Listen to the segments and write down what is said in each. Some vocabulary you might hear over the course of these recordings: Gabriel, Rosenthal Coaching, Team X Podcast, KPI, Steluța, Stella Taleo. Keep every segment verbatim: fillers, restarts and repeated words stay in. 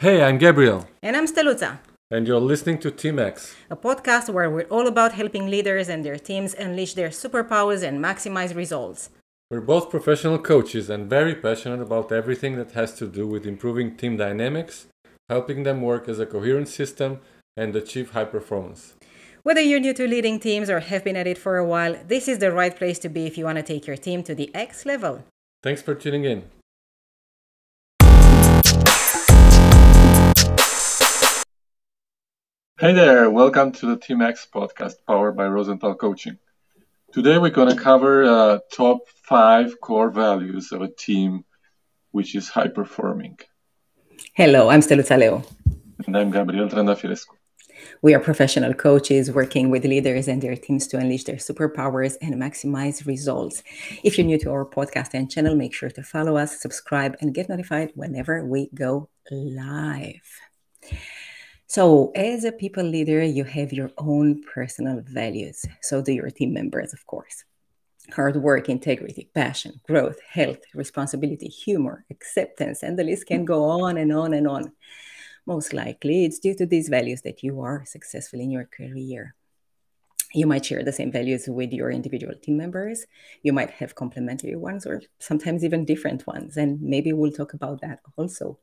Hey, I'm Gabriel. And I'm Steluța. And you're listening to Team X, a podcast where we're all about helping leaders and their teams unleash their superpowers and maximize results. We're both professional coaches and very passionate about everything that has to do with improving team dynamics, helping them work as a coherent system, and achieve high performance. Whether you're new to leading teams or have been at it for a while, this is the right place to be if you want to take your team to the X level. Thanks for tuning in. Hey there, welcome to the Team X Podcast, powered by Rosenthal Coaching. Today we're going to cover uh, top five core values of a team which is high-performing. Hello, I'm Stella Taleo. And I'm Gabriel. We are professional coaches working with leaders and their teams to unleash their superpowers and maximize results. If you're new to our podcast and channel, make sure to follow us, subscribe, and get notified whenever we go live. So as a people leader, you have your own personal values. So do your team members, of course. Hard work, integrity, passion, growth, health, responsibility, humor, acceptance, and the list can go on and on and on. Most likely, it's due to these values that you are successful in your career. You might share the same values with your individual team members. You might have complementary ones or sometimes even different ones. And maybe we'll talk about that also.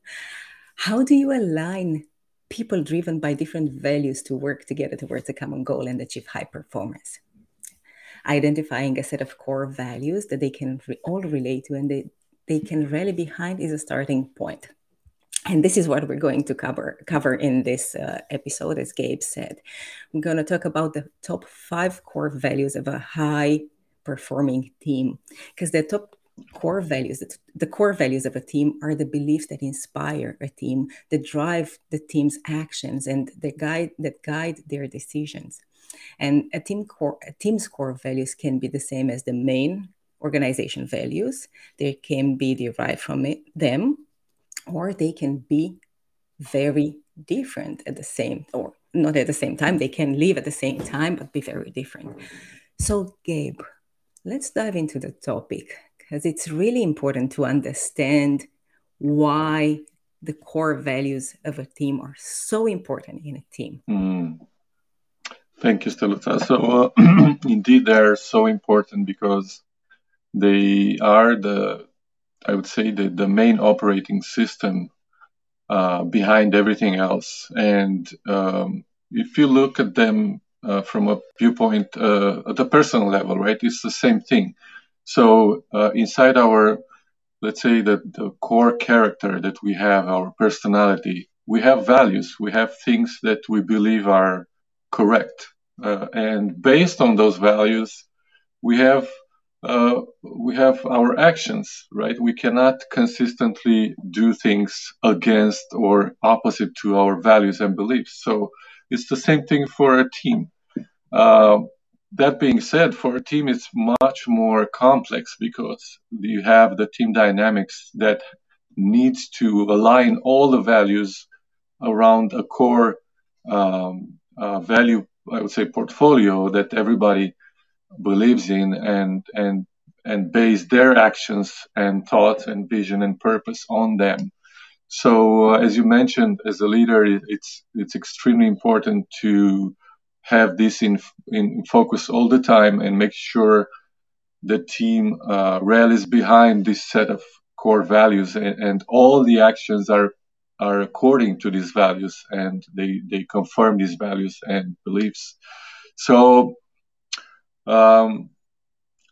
How do you align people driven by different values to work together towards a common goal and achieve high performance? Identifying a set of core values that they can re- all relate to and they, they can rally behind is a starting point. And this is what we're going to cover, cover in this uh, episode, as Gabe said. I'm going to talk about the top five core values of a high-performing team, because the top core values, the core values of a team are the beliefs that inspire a team, that drive the team's actions, and the guide that guide their decisions. And a team core, a team's core values can be the same as the main organization values. They can be derived from it, them, or they can be very different at the same, or not at the same time. They can live at the same time, but be very different. So, Gabe, let's dive into the topic, because it's really important to understand why the core values of a team are so important in a team. Mm. Thank you, Steluța. So uh, indeed, they're so important because they are the, I would say, the, the main operating system uh, behind everything else. And um, if you look at them uh, from a viewpoint uh, at a personal level, right, it's the same thing. So uh, inside our, let's say, the, the core character that we have, our personality, we have values, we have things that we believe are correct. Uh, and based on those values, we have uh, we have our actions, right? We cannot consistently do things against or opposite to our values and beliefs. So it's the same thing for a team. Uh, That being said, for a team, it's much more complex because you have the team dynamics that needs to align all the values around a core um, uh, value, I would say, portfolio that everybody believes in and and and base their actions and thoughts and vision and purpose on them. So, uh, as you mentioned, as a leader, it, it's it's extremely important to have this in in focus all the time and make sure the team uh, rallies behind this set of core values and, and all the actions are are according to these values and they, they confirm these values and beliefs. So um,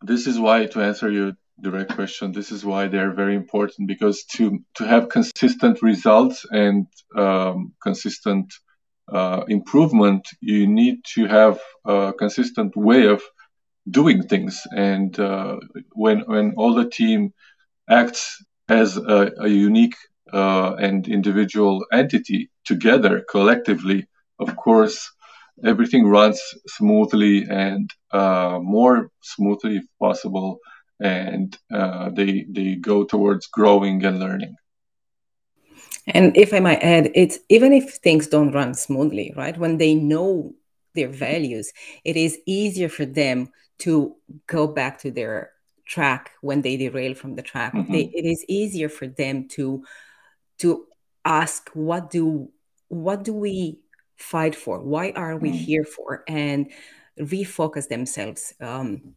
this is why, to answer your direct question, this is why they're very important, because to, to have consistent results and um, consistent Uh, improvement, you need to have a consistent way of doing things. And uh, when when all the team acts as a, a unique uh, and individual entity together, collectively, of course, everything runs smoothly and uh, more smoothly if possible. And uh, they they go towards growing and learning. And if I might add, it's even if things don't run smoothly, right? When they know their values, it is easier for them to go back to their track when they derail from the track. Mm-hmm. They, it is easier for them to to ask, what do what do we fight for? Why are we here for? And refocus themselves. Um,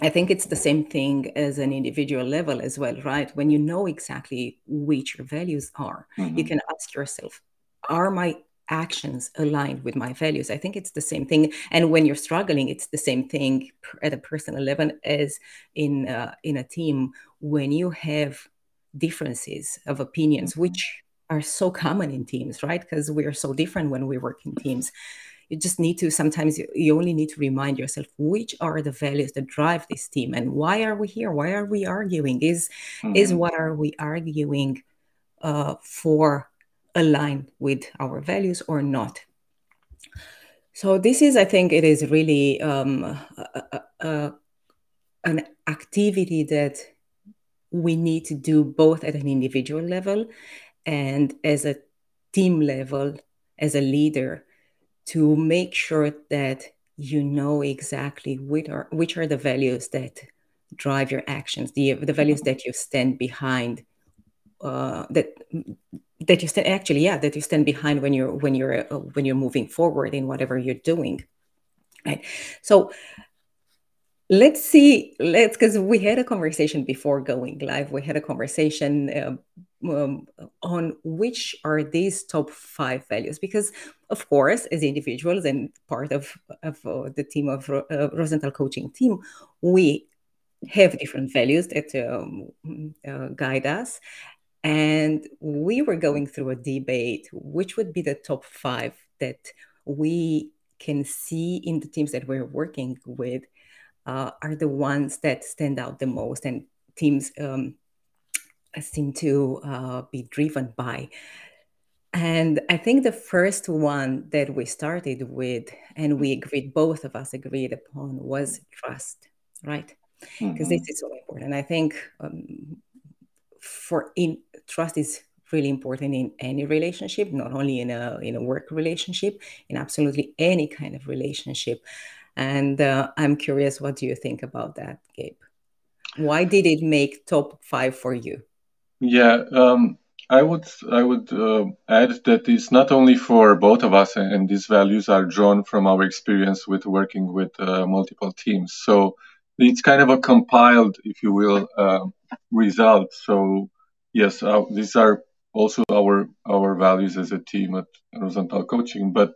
I think it's the same thing as an individual level as well, right? When you know exactly which your values are, mm-hmm. you can ask yourself, are my actions aligned with my values? I think it's the same thing. And when you're struggling, it's the same thing at a personal level as in, uh, in a team. When you have differences of opinions, mm-hmm. which are so common in teams, right? Because we are so different when we work in teams. You just need to, sometimes you, you only need to remind yourself, which are the values that drive this team and why are we here? Why are we arguing? Is mm-hmm. is what are we arguing uh, for aligned with our values or not? So this is, I think it is really um, a, a, a, an activity that we need to do both at an individual level and as a team level, as a leader, to make sure that you know exactly which are, which are the values that drive your actions, the, the values that you stand behind, uh, that that you stand actually, yeah, that you stand behind when you're when you're uh, when you're moving forward in whatever you're doing, right? So let's see, let's because we had a conversation before going live. We had a conversation. Uh, Um, on which are these top five values? Because, of course, as individuals and part of, of uh, the team of Ro- uh, Rosenthal Coaching team, we have different values that um, uh, guide us. And we were going through a debate, which would be the top five that we can see in the teams that we're working with uh, are the ones that stand out the most, and teams um, seem to uh, be driven by. And I think the first one that we started with, and we agreed, both of us agreed upon, was trust, right? Because mm-hmm. this is so important. I think um, for in trust is really important in any relationship, not only in a in a work relationship, in absolutely any kind of relationship. And uh, I'm curious, what do you think about that, Gabe? Why did it make top five for you? Yeah, um, I would I would uh, add that it's not only for both of us, and these values are drawn from our experience with working with uh, multiple teams. So it's kind of a compiled, if you will, uh, result. So yes, uh, these are also our our values as a team at Rosenthal Coaching, but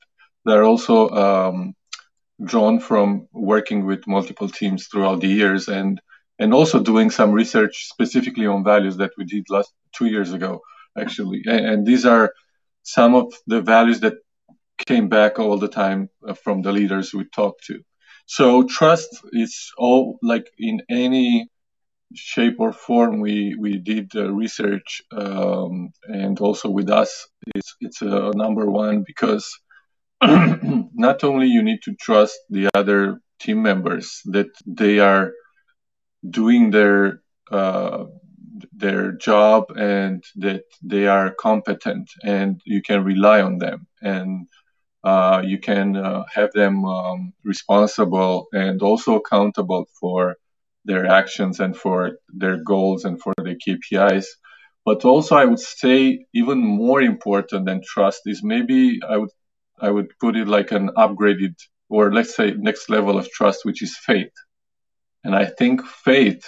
they're also um, drawn from working with multiple teams throughout the years, and and also doing some research specifically on values that we did last two years ago, actually. And, and these are some of the values that came back all the time from the leaders we talked to. So trust is all, like, in any shape or form. We, we did the research, um, and also with us, it's, it's a number one, because not only you need to trust the other team members that they are doing their uh, their job and that they are competent and you can rely on them, and uh, you can uh, have them um, responsible and also accountable for their actions and for their goals and for their K P Is. But also, I would say even more important than trust is maybe I would I would put it like an upgraded, or let's say next level of trust, which is faith. And I think faith,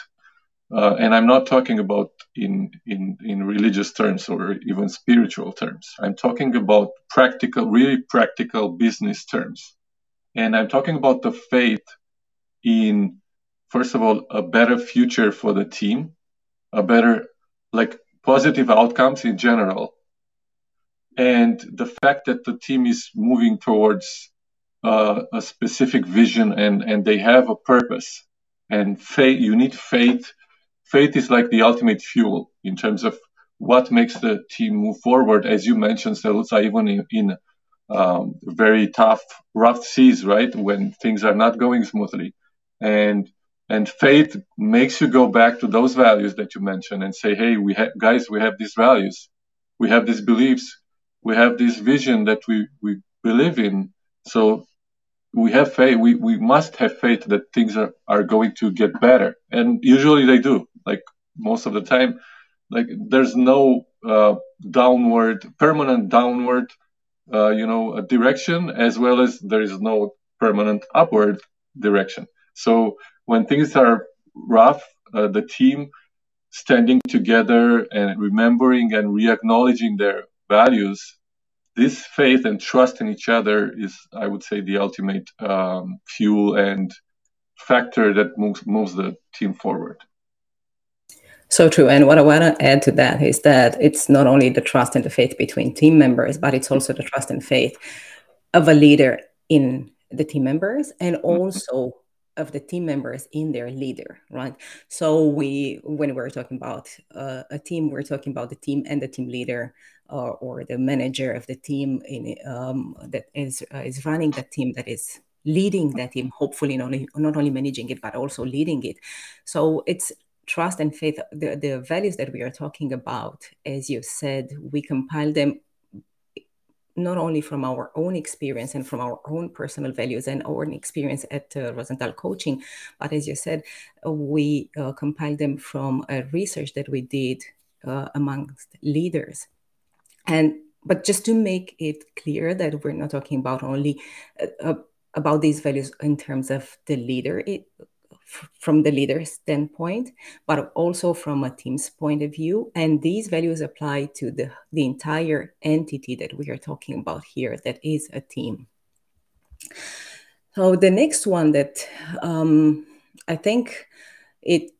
uh, and I'm not talking about in, in in religious terms or even spiritual terms. I'm talking about practical, really practical business terms. And I'm talking about the faith in, first of all, a better future for the team, a better, like, positive outcomes in general. And the fact that the team is moving towards uh, a specific vision and, and they have a purpose. And faith, you need faith. Faith is like the ultimate fuel in terms of what makes the team move forward. As you mentioned, Steluța, even in, in um, very tough, rough seas, right, when things are not going smoothly. And and faith makes you go back to those values that you mentioned and say, hey, we ha- guys, we have these values. We have these beliefs. We have this vision that we, we believe in. So we have faith, we, we must have faith that things are, are going to get better. And usually they do, like most of the time. Like, there's no uh, downward, permanent downward, uh, you know, direction, as well as there is no permanent upward direction. So when things are rough, uh, the team standing together and remembering and re-acknowledging their values, this faith and trust in each other is, I would say, the ultimate um, fuel and factor that moves, moves the team forward. So true. And what I want to add to that is that it's not only the trust and the faith between team members, but it's also the trust and faith of a leader in the team members, and also of the team members in their leader, right? So we, when we're talking about uh, a team, we're talking about the team and the team leader, uh, or the manager of the team in, um, that is uh, is running the team, that is leading that team, hopefully not only, not only managing it, but also leading it. So it's trust and faith, the, the values that we are talking about, as you said, we compile them not only from our own experience and from our own personal values and our own experience at uh, Rosenthal Coaching, but as you said, we uh, compiled them from a research that we did uh, amongst leaders. And but just to make it clear that we're not talking about only uh, about these values in terms of the leader, it, from the leader's standpoint, but also from a team's point of view. And these values apply to the, the entire entity that we are talking about here, that is a team. So the next one that um, I think it,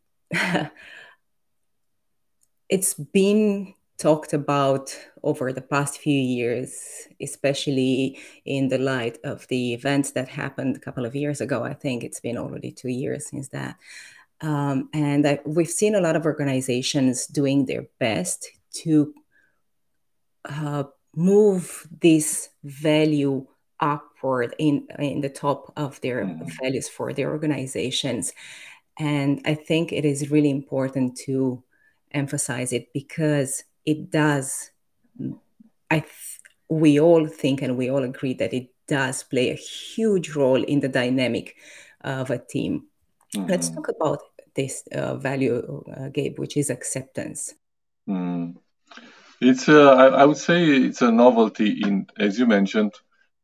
it's been talked about over the past few years, especially in the light of the events that happened a couple of years ago. I think it's been already two years since that. Um, and I, we've seen a lot of organizations doing their best to uh, move this value upward in, in the top of their mm-hmm. values for their organizations. And I think it is really important to emphasize it, because it does, I th- we all think and we all agree that it does play a huge role in the dynamic of a team. Mm-hmm. Let's talk about this uh, value, uh, Gabe, which is acceptance. Mm. It's, uh, I, I would say it's a novelty in, as you mentioned,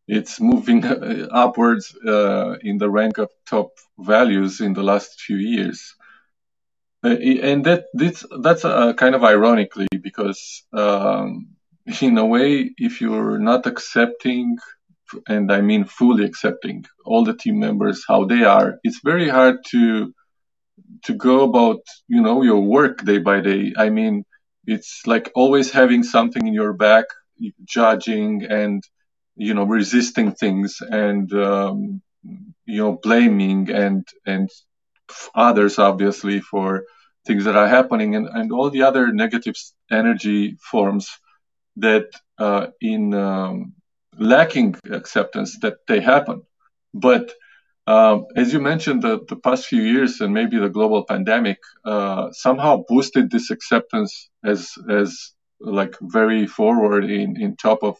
it's moving upwards uh, in the rank of top values in the last few years. And that this, that's uh, kind of ironically, because um, in a way, if you're not accepting, and I mean fully accepting all the team members how they are, it's very hard to to go about, you know, your work day by day. I mean, it's like always having something in your back, judging and, you know, resisting things and, um, you know, blaming and and others, obviously, for things that are happening, and, and all the other negative energy forms that uh, in um, lacking acceptance that they happen. But um, as you mentioned, the, the past few years and maybe the global pandemic uh, somehow boosted this acceptance as as like very forward in, in top of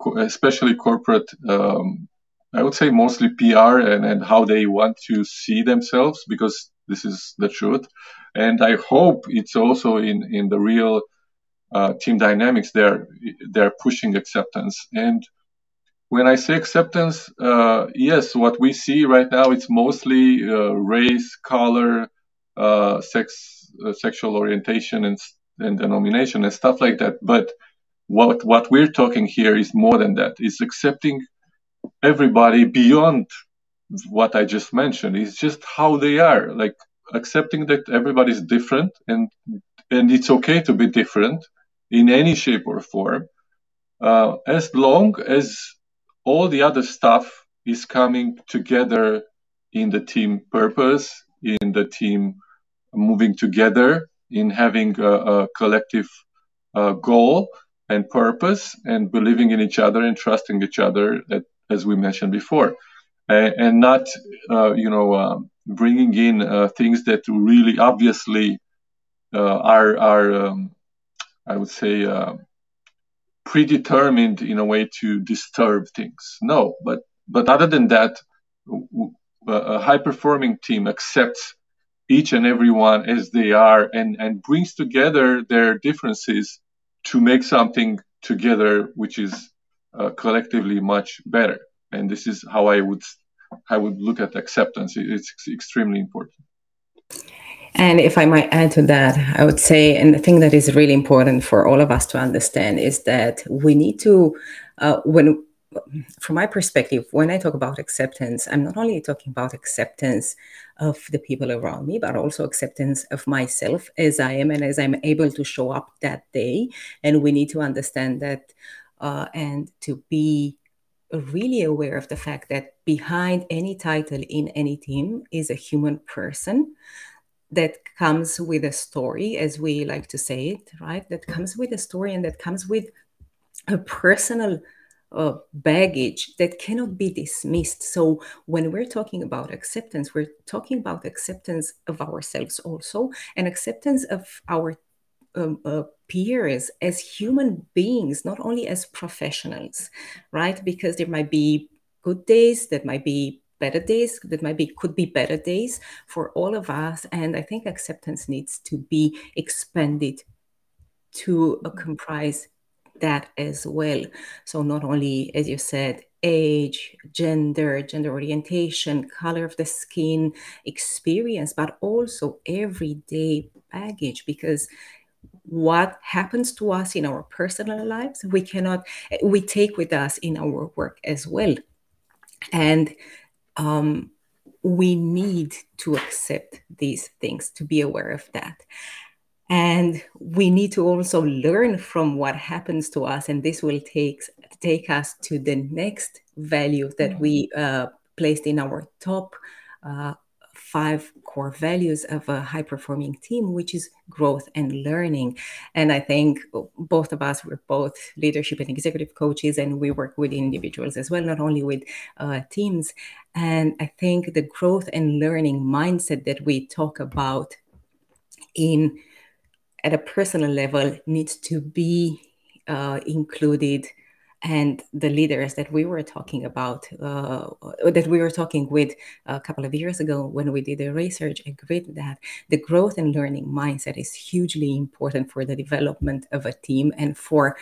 co- especially corporate, um, I would say mostly P R and, and how they want to see themselves, because this is the truth. And I hope it's also in, in the real uh, team dynamics, they're, they're pushing acceptance. And when I say acceptance, uh, yes, what we see right now, it's mostly uh, race, color, uh, sex, uh, sexual orientation and, and denomination and stuff like that. But what, what we're talking here is more than that. It's accepting everybody beyond what I just mentioned. Is just how they are, like accepting that everybody's different, and and it's okay to be different in any shape or form, uh, as long as all the other stuff is coming together in the team purpose, in the team moving together, in having a, a collective uh, goal and purpose, and believing in each other and trusting each other at, as we mentioned before, and, and not, uh, you know, um, bringing in uh, things that really obviously uh, are, are um, I would say, uh, predetermined in a way to disturb things. No, but but other than that, a high-performing team accepts each and everyone as they are, and, and brings together their differences to make something together which is uh, collectively much better. And this is how I would I would look at acceptance. It's extremely important. And if I might add to that, I would say, and the thing that is really important for all of us to understand is that we need to, uh, when, from my perspective, when I talk about acceptance, I'm not only talking about acceptance of the people around me, but also acceptance of myself as I am and as I'm able to show up that day. And we need to understand that uh, and to be really aware of the fact that behind any title in any team is a human person that comes with a story, as we like to say it, right? That comes with a story and that comes with a personal uh, baggage that cannot be dismissed. So when we're talking about acceptance, we're talking about acceptance of ourselves also, and acceptance of our um, uh, peers as human beings, not only as professionals, right? Because there might be good days, that might be better days, that might be, could be better days for all of us. And I think acceptance needs to be expanded to uh, comprise that as well. So not only, as you said, age, gender, gender orientation, color of the skin, experience, but also everyday baggage, because what happens to us in our personal lives, we cannot, we take with us in our work as well. And Um, we need to accept these things, to be aware of that. And we need to also learn from what happens to us. And this will take, take us to the next value that we uh, placed in our top uh, five core values of a high-performing team, which is growth and learning. And I think both of us, we're both leadership and executive coaches, and we work with individuals as well, not only with uh, teams. And I think the growth and learning mindset that we talk about in at a personal level needs to be uh, included. And the leaders that we were talking about, uh, that we were talking with a couple of years ago when we did the research, agreed that the growth and learning mindset is hugely important for the development of a team and for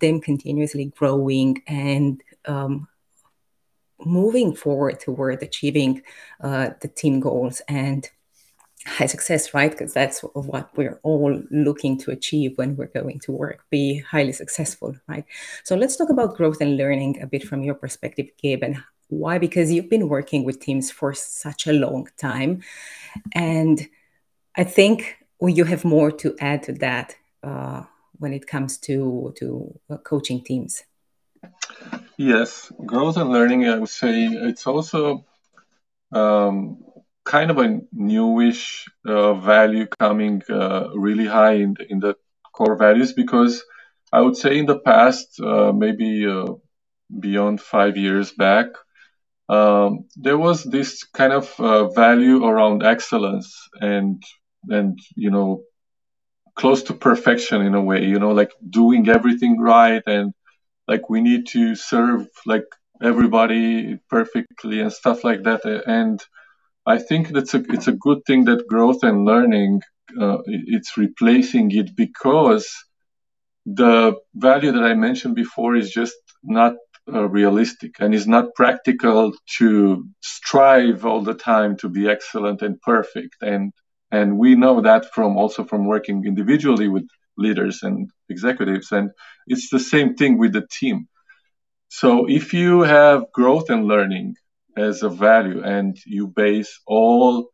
them continuously growing and um, moving forward toward achieving uh, the team goals and high success, right? Because that's what we're all looking to achieve when we're going to work, be highly successful, right? So let's talk about growth and learning a bit from your perspective, Gabe, and why? Because you've been working with teams for such a long time. And I think you have more to add to that uh, when it comes to, to uh, coaching teams. Yes, growth and learning, I would say it's also um, kind of a newish uh, value coming uh, really high in the, in the core values, because I would say in the past, uh, maybe uh, beyond five years back, um, there was this kind of uh, value around excellence and, and, you know, close to perfection in a way, you know, like doing everything right. And like, we need to serve like everybody perfectly and stuff like that. And I think that's a, it's a good thing that growth and learning, uh, it's replacing it, because the value that I mentioned before is just not uh, realistic and is not practical to strive all the time to be excellent and perfect. And and we know that from also from working individually with leaders and executives. And it's the same thing with the team. So if you have growth and learning as a value, and you base all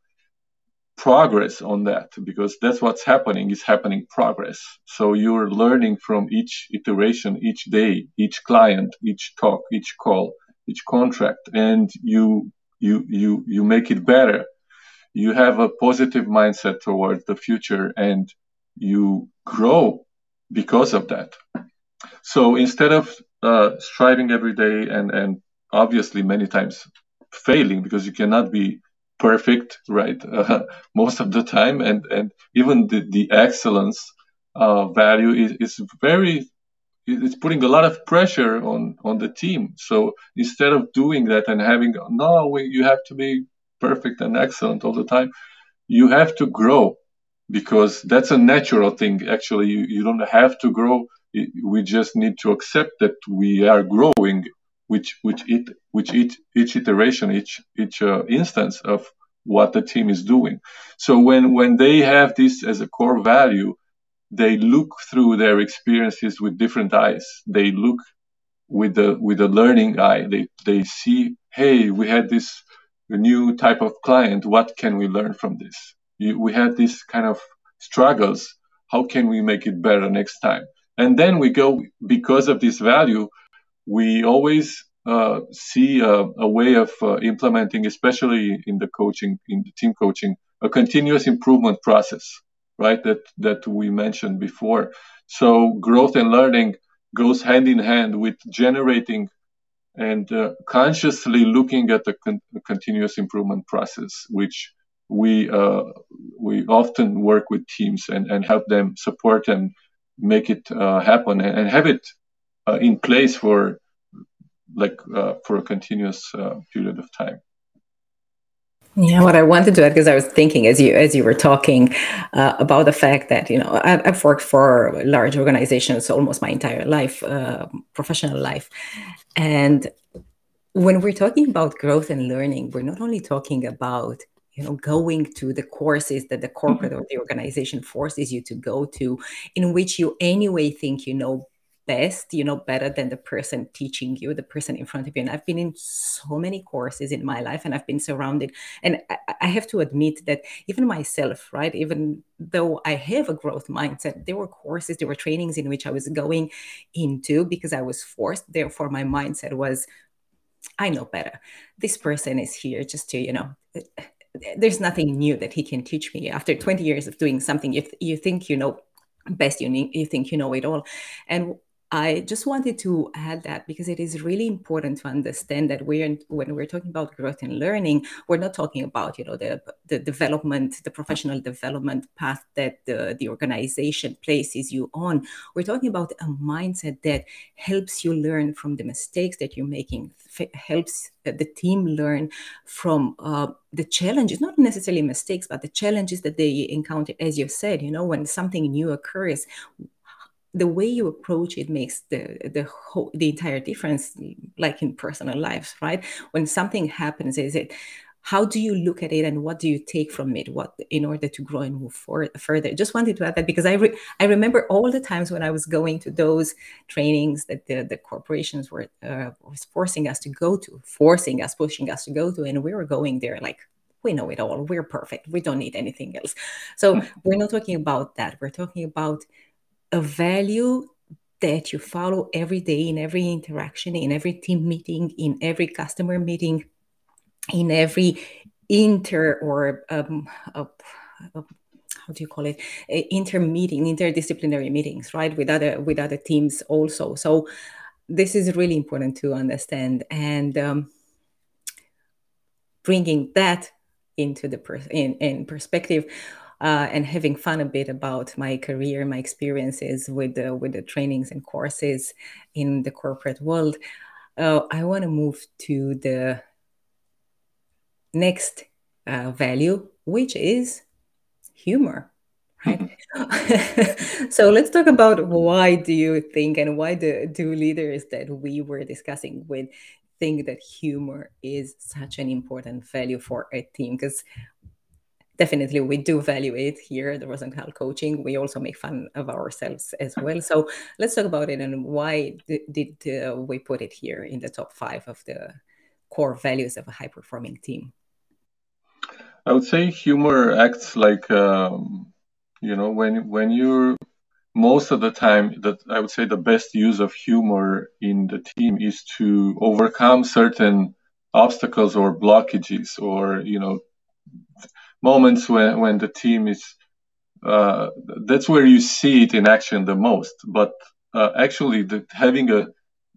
progress on that, because that's what's happening, is happening progress. So you're learning from each iteration, each day, each client, each talk, each call, each contract, and you you you you make it better. You have a positive mindset towards the future, and you grow because of that. So instead of uh, striving every day and and obviously many times failing, because you cannot be perfect, right, uh, most of the time. And, and even the, the excellence uh, value is, is very, it's putting a lot of pressure on, on the team. So instead of doing that and having, no, we, you have to be perfect and excellent all the time, you have to grow, because that's a natural thing. Actually, you, you don't have to grow we just need to accept that we are growing which which it which each each iteration each each uh, instance of what the team is doing. So when when they have this as a core value, they look through their experiences with different eyes. They look with the with the learning eye. They they see, hey, we had this new type of client. What can we learn from this? We had this kind of struggles. How can we make it better next time? And then we go, because of this value, we always uh, see a, a way of uh, implementing, especially in the coaching, in the team coaching, a continuous improvement process, right? That, that we mentioned before. So growth and learning goes hand in hand with generating and uh, consciously looking at the con- continuous improvement process, which we uh, we often work with teams and, and help them, support and make it uh, happen, and have it uh, in place for like uh, for a continuous uh, period of time. Yeah, what I wanted to add, because I was thinking as you as you were talking uh, about the fact that, you know, I've, I've worked for large organizations almost my entire life, uh, professional life. And when we're talking about growth and learning, we're not only talking about, you know, going to the courses that the corporate or the organization forces you to go to, in which you anyway think you know best, you know better than the person teaching you, the person in front of you. And I've been in so many courses in my life, and I've been surrounded. And I, I have to admit that even myself, right, even though I have a growth mindset, there were courses, there were trainings in which I was going into because I was forced. Therefore, my mindset was, I know better. This person is here just to, you know, there's nothing new that he can teach me. After twenty years of doing something, you, th- you think you know best, you, ne- you think you know it all. And I just wanted to add that because it is really important to understand that we're, when we're talking about growth and learning, we're not talking about, you know, the, the development, the professional development path that the, the organization places you on. We're talking about a mindset that helps you learn from the mistakes that you're making, f- helps the team learn from uh, the challenges, not necessarily mistakes, but the challenges that they encounter. As you said, you know, when something new occurs, the way you approach it makes the the whole the entire difference, like in personal lives, right? When something happens, is it how do you look at it and what do you take from it? What in order to grow and move forward further? Just wanted to add that because I re- I remember all the times when I was going to those trainings that the, the corporations were uh, was forcing us to go to, forcing us, pushing us to go to, and we were going there like, we know it all, we're perfect, we don't need anything else. So we're not talking about that. We're talking about a value that you follow every day, in every interaction, in every team meeting, in every customer meeting, in every inter or um, uh, uh, how do you call it? Uh, inter meeting, interdisciplinary meetings, right? With other with other teams also. So this is really important to understand, and um, bringing that into the per- in, in perspective. Uh, and having fun a bit about my career, my experiences with the, with the trainings and courses in the corporate world, uh, I want to move to the next uh, value, which is humor. Right? So let's talk about why do you think and why do, do leaders that we were discussing with think that humor is such an important value for a team? Because definitely, we do value it here at the Rosenthal Coaching. We also make fun of ourselves as well. So let's talk about it and why d- did uh, we put it here in the top five of the core values of a high-performing team? I would say humor acts like, um, you know, when when you're most of the time, that I would say the best use of humor in the team is to overcome certain obstacles or blockages or, you know, moments when, when the team is, uh, that's where you see it in action the most. But uh, actually, the, having a,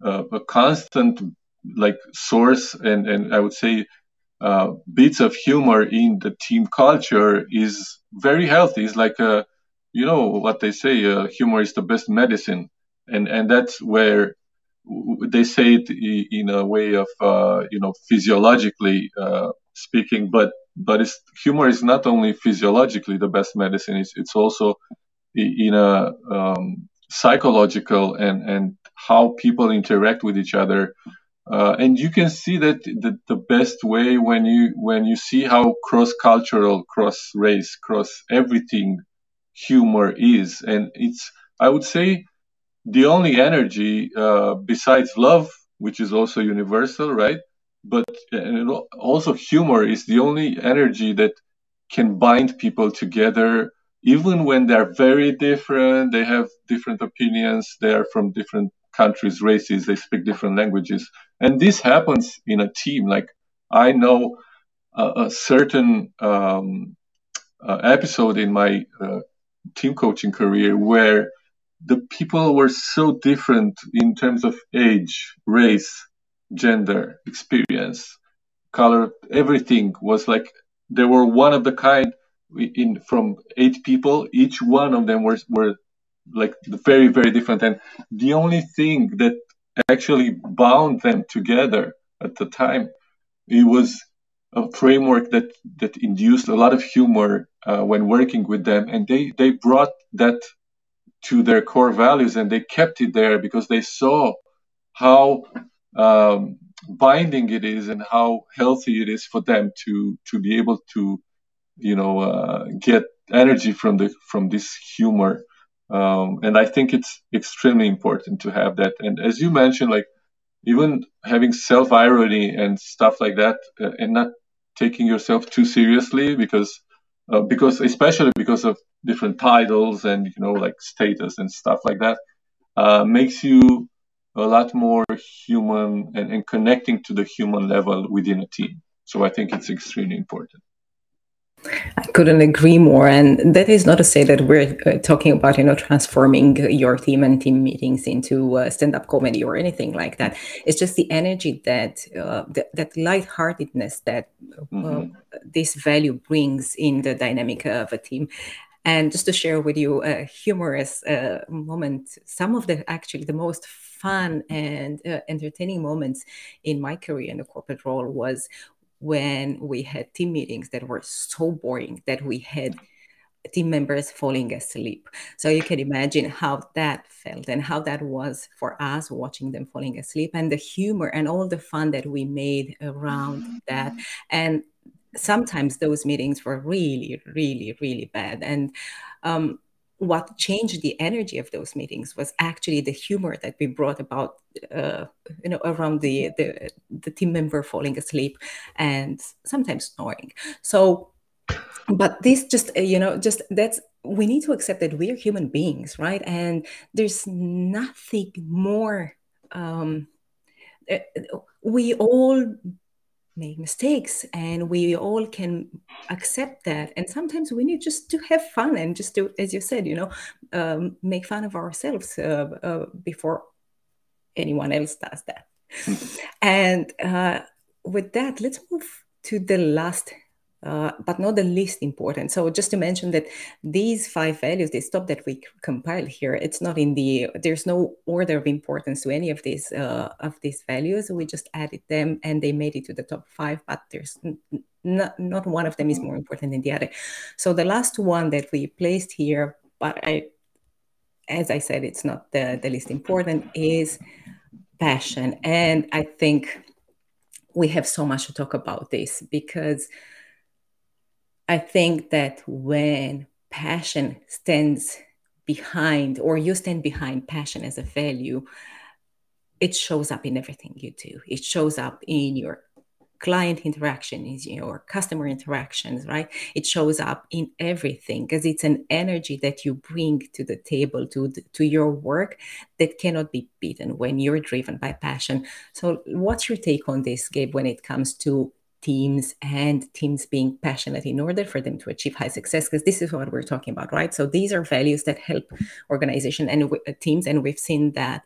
a a constant like source and and I would say uh, bits of humor in the team culture is very healthy. It's like a, you know what they say, uh, humor is the best medicine, and and that's where they say it in a way of uh, you know physiologically uh, speaking, but. But it's, humor is not only physiologically the best medicine; it's, it's also in a um, psychological and, and how people interact with each other. Uh, and you can see that the, the best way when you when you see how cross-cultural, cross-race, cross-everything humor is. And it's, I would say, the only energy uh, besides love, which is also universal, right? But and also humor is the only energy that can bind people together, even when they're very different, they have different opinions, they are from different countries, races, they speak different languages. And this happens in a team. Like, I know a, a certain um, uh, episode in my uh, team coaching career where the people were so different in terms of age, race, gender, experience, color, everything was like, they were one of the kind in from eight people. Each one of them were, were like very, very different. And the only thing that actually bound them together at the time, it was a framework that, that induced a lot of humor uh, when working with them. And they, they brought that to their core values and they kept it there because they saw how um, binding it is and how healthy it is for them to, to be able to, you know, uh, get energy from the, from this humor. Um, and I think it's extremely important to have that. And as you mentioned, like even having self-irony and stuff like that uh, and not taking yourself too seriously because, uh, because especially because of different titles and, you know, like status and stuff like that, uh, makes you a lot more human and, and connecting to the human level within a team. So I think it's extremely important. I couldn't agree more. And that is not to say that we're uh, talking about, you know, transforming your team and team meetings into uh, stand-up comedy or anything like that. It's just the energy that, uh, th- that lightheartedness that uh, mm-hmm. this value brings in the dynamic of a team. And just to share with you a humorous uh, moment, some of the actually the most fun and uh, entertaining moments in my career in the corporate role was when we had team meetings that were so boring that we had team members falling asleep. So you can imagine how that felt and how that was for us watching them falling asleep and the humor and all the fun that we made around that. And sometimes those meetings were really, really, really bad. And um, what changed the energy of those meetings was actually the humor that we brought about, uh, you know, around the, the the team member falling asleep and sometimes snoring. So, but this just, you know, just that's, we need to accept that we are human beings, right? And there's nothing more, um, we all make mistakes and we all can accept that. And sometimes we need just to have fun and just to, as you said, you know, um, make fun of ourselves uh, uh, before anyone else does that. And uh, with that, let's move to the last, uh, but not the least important. So just to mention that these five values, this top that we compiled here, it's not in the, there's no order of importance to any of these, uh, of these values. We just added them and they made it to the top five, but there's not, not one of them is more important than the other. So the last one that we placed here, but I, as I said, it's not the, the least important, is passion. And I think we have so much to talk about this because I think that when passion stands behind, or you stand behind passion as a value, it shows up in everything you do. It shows up in your client interaction, in your customer interactions, right? It shows up in everything because it's an energy that you bring to the table, to, the, to your work that cannot be beaten when you're driven by passion. So what's your take on this, Gabe, when it comes to teams and teams being passionate in order for them to achieve high success? Because this is what we're talking about, right? So these are values that help organization and w- teams. And we've seen that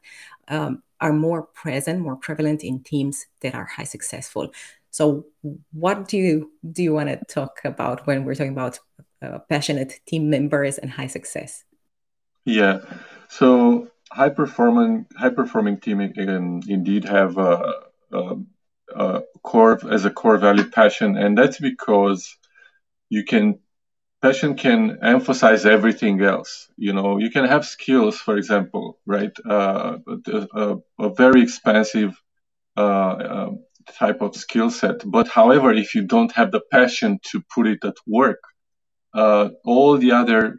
um, are more present, more prevalent in teams that are high successful. So what do you, do you want to talk about when we're talking about uh, passionate team members and high success? Yeah. So high performing, high performing team um, indeed have a, uh, uh, Uh, core as a core value passion, and that's because you can passion can emphasize everything else. You know, you can have skills, for example, right? Uh, a, a very expensive uh, uh, type of skill set. But however, if you don't have the passion to put it at work, uh, all the other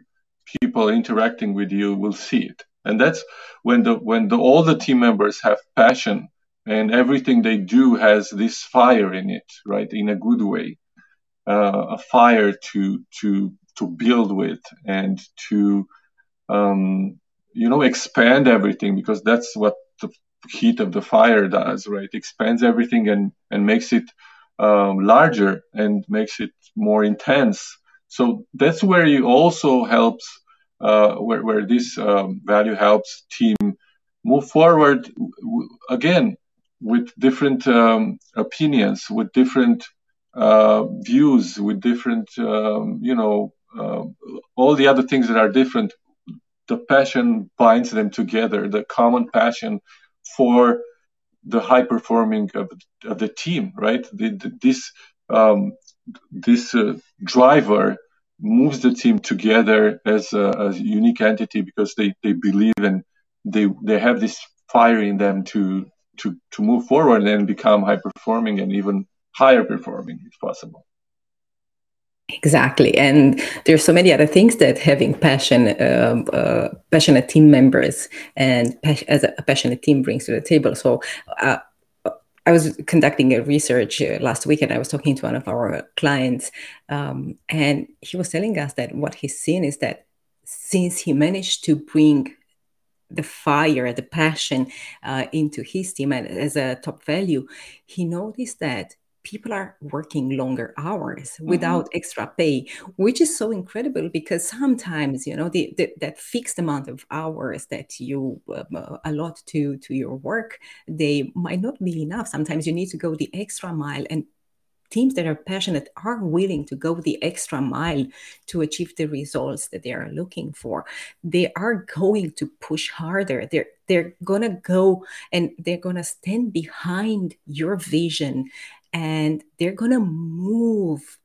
people interacting with you will see it. And that's when the when the all the team members have passion and everything they do has this fire in it, right? In a good way, uh, a fire to to to build with and to um, you know, expand everything, because that's what the heat of the fire does, right? Expands everything and and makes it um, larger and makes it more intense. So that's where you also helps. Uh, where, where this um, value helps team move forward, w- again, with different um, opinions, with different uh, views, with different, um, you know, uh, all the other things that are different. The passion binds them together, the common passion for the high performing of, of the team, right? The, the, this um, this uh, driver moves the team together as a, as a unique entity, because they, they believe and they they have this fire in them to to to move forward and become high performing and even higher performing if possible. Exactly, and there's so many other things that having passion, uh, uh, passionate team members and pas- as a passionate team brings to the table. So. Uh, I was conducting a research last week, and I was talking to one of our clients, um, and he was telling us that what he's seen is that since he managed to bring the fire, the passion uh, into his team and as a top value, he noticed that people are working longer hours without mm-hmm. extra pay, which is so incredible, because sometimes, you know, the, the, that fixed amount of hours that you um, allot to, to your work, they might not be enough. Sometimes you need to go the extra mile, and teams that are passionate are willing to go the extra mile to achieve the results that they are looking for. They are going to push harder. They're, they're going to go and they're going to stand behind your vision, and they're going to move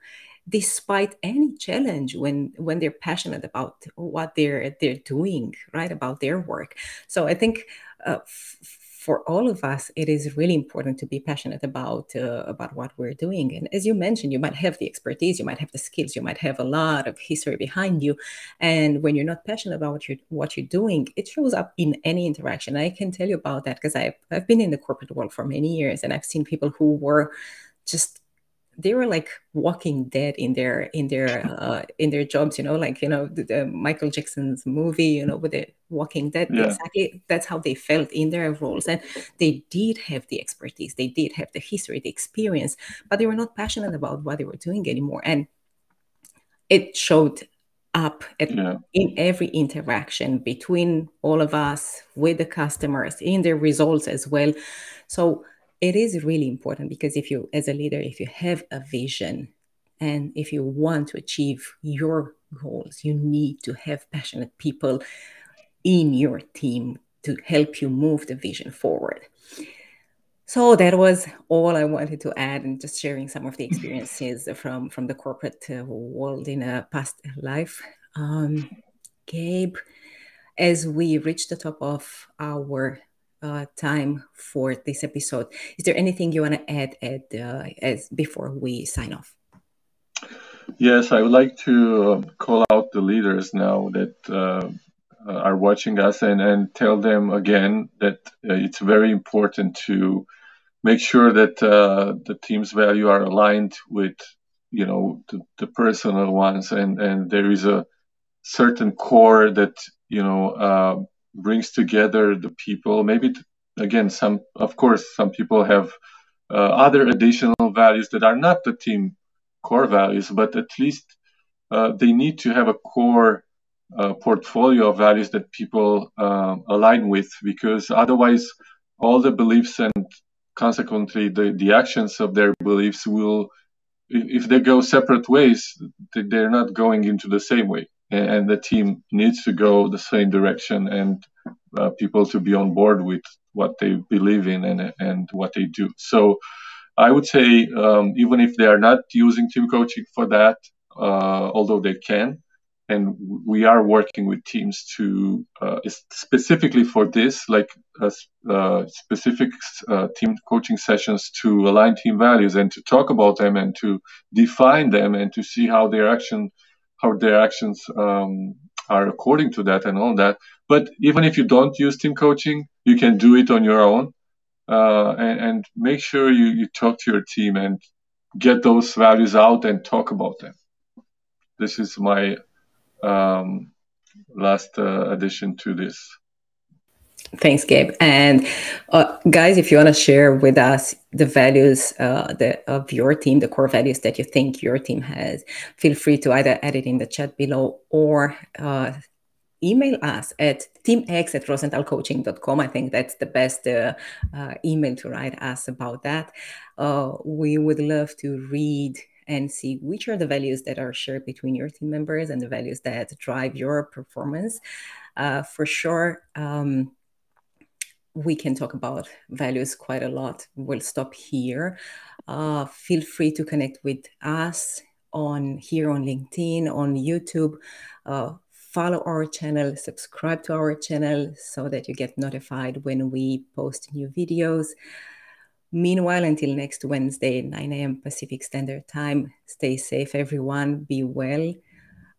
despite any challenge when, when they're passionate about what they're, they're doing, right, about their work. So I think uh, f- for all of us, it is really important to be passionate about, uh, about what we're doing. And as you mentioned, you might have the expertise, you might have the skills, you might have a lot of history behind you. And when you're not passionate about what you're, what you're doing, it shows up in any interaction. I can tell you about that because I've, I've been in the corporate world for many years, and I've seen people who were just they were like walking dead in their in their uh, in their jobs, you know, like, you know, the, the Michael Jackson's movie, you know, with the Walking Dead. Yeah. Exactly, that's how they felt in their roles, and they did have the expertise, they did have the history, the experience, but they were not passionate about what they were doing anymore, and it showed up at, yeah. in every interaction between all of us, with the customers, in their results as well. So. It is really important, because if you, as a leader, if you have a vision and if you want to achieve your goals, you need to have passionate people in your team to help you move the vision forward. So that was all I wanted to add, and just sharing some of the experiences from, from the corporate world in a past life. Um, Gabe, as we reach the top of our Uh, time for this episode, is there anything you want to add at, uh, as before we sign off? Yes, I would like to uh, call out the leaders now that uh, are watching us, and, and tell them again that uh, it's very important to make sure that uh, the team's value are aligned with, you know, the, the personal ones, and, and there is a certain core that, you know, uh, brings together the people. Maybe, again, some, of course, some people have uh, other additional values that are not the team core values, but at least uh, they need to have a core uh, portfolio of values that people uh, align with, because otherwise all the beliefs and consequently the, the actions of their beliefs will, if they go separate ways, they're not going into the same way. And the team needs to go the same direction, and uh, people to be on board with what they believe in and and what they do. So I would say, um, even if they are not using team coaching for that, uh, although they can. And we are working with teams to uh, specifically for this, like uh, uh, specific uh, team coaching sessions to align team values and to talk about them and to define them and to see how their action, how their actions um, are according to that and all that. But even if you don't use team coaching, you can do it on your own uh, and, and make sure you, you talk to your team and get those values out and talk about them. This is my um last uh, addition to this. Thanks, Gabe. And uh, guys, if you want to share with us the values uh the, of your team, the core values that you think your team has, feel free to either add it in the chat below or uh email us at team x at rosenthal coaching dot com. I think that's the best uh, uh, email to write us about that. Uh, we would love to read and see which are the values that are shared between your team members and the values that drive your performance. Uh, for sure, um, we can talk about values quite a lot. We'll stop here. Uh, feel free to connect with us on here on LinkedIn, on YouTube. Uh, follow our channel, subscribe to our channel so that you get notified when we post new videos. Meanwhile, until next Wednesday, nine a m Pacific Standard Time, stay safe, everyone. Be well.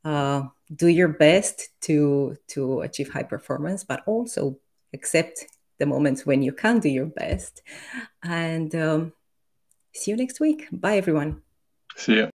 Uh, do your best to, to achieve high performance, but also accept the moments when you can't do your best. And um, see you next week. Bye, everyone. See ya.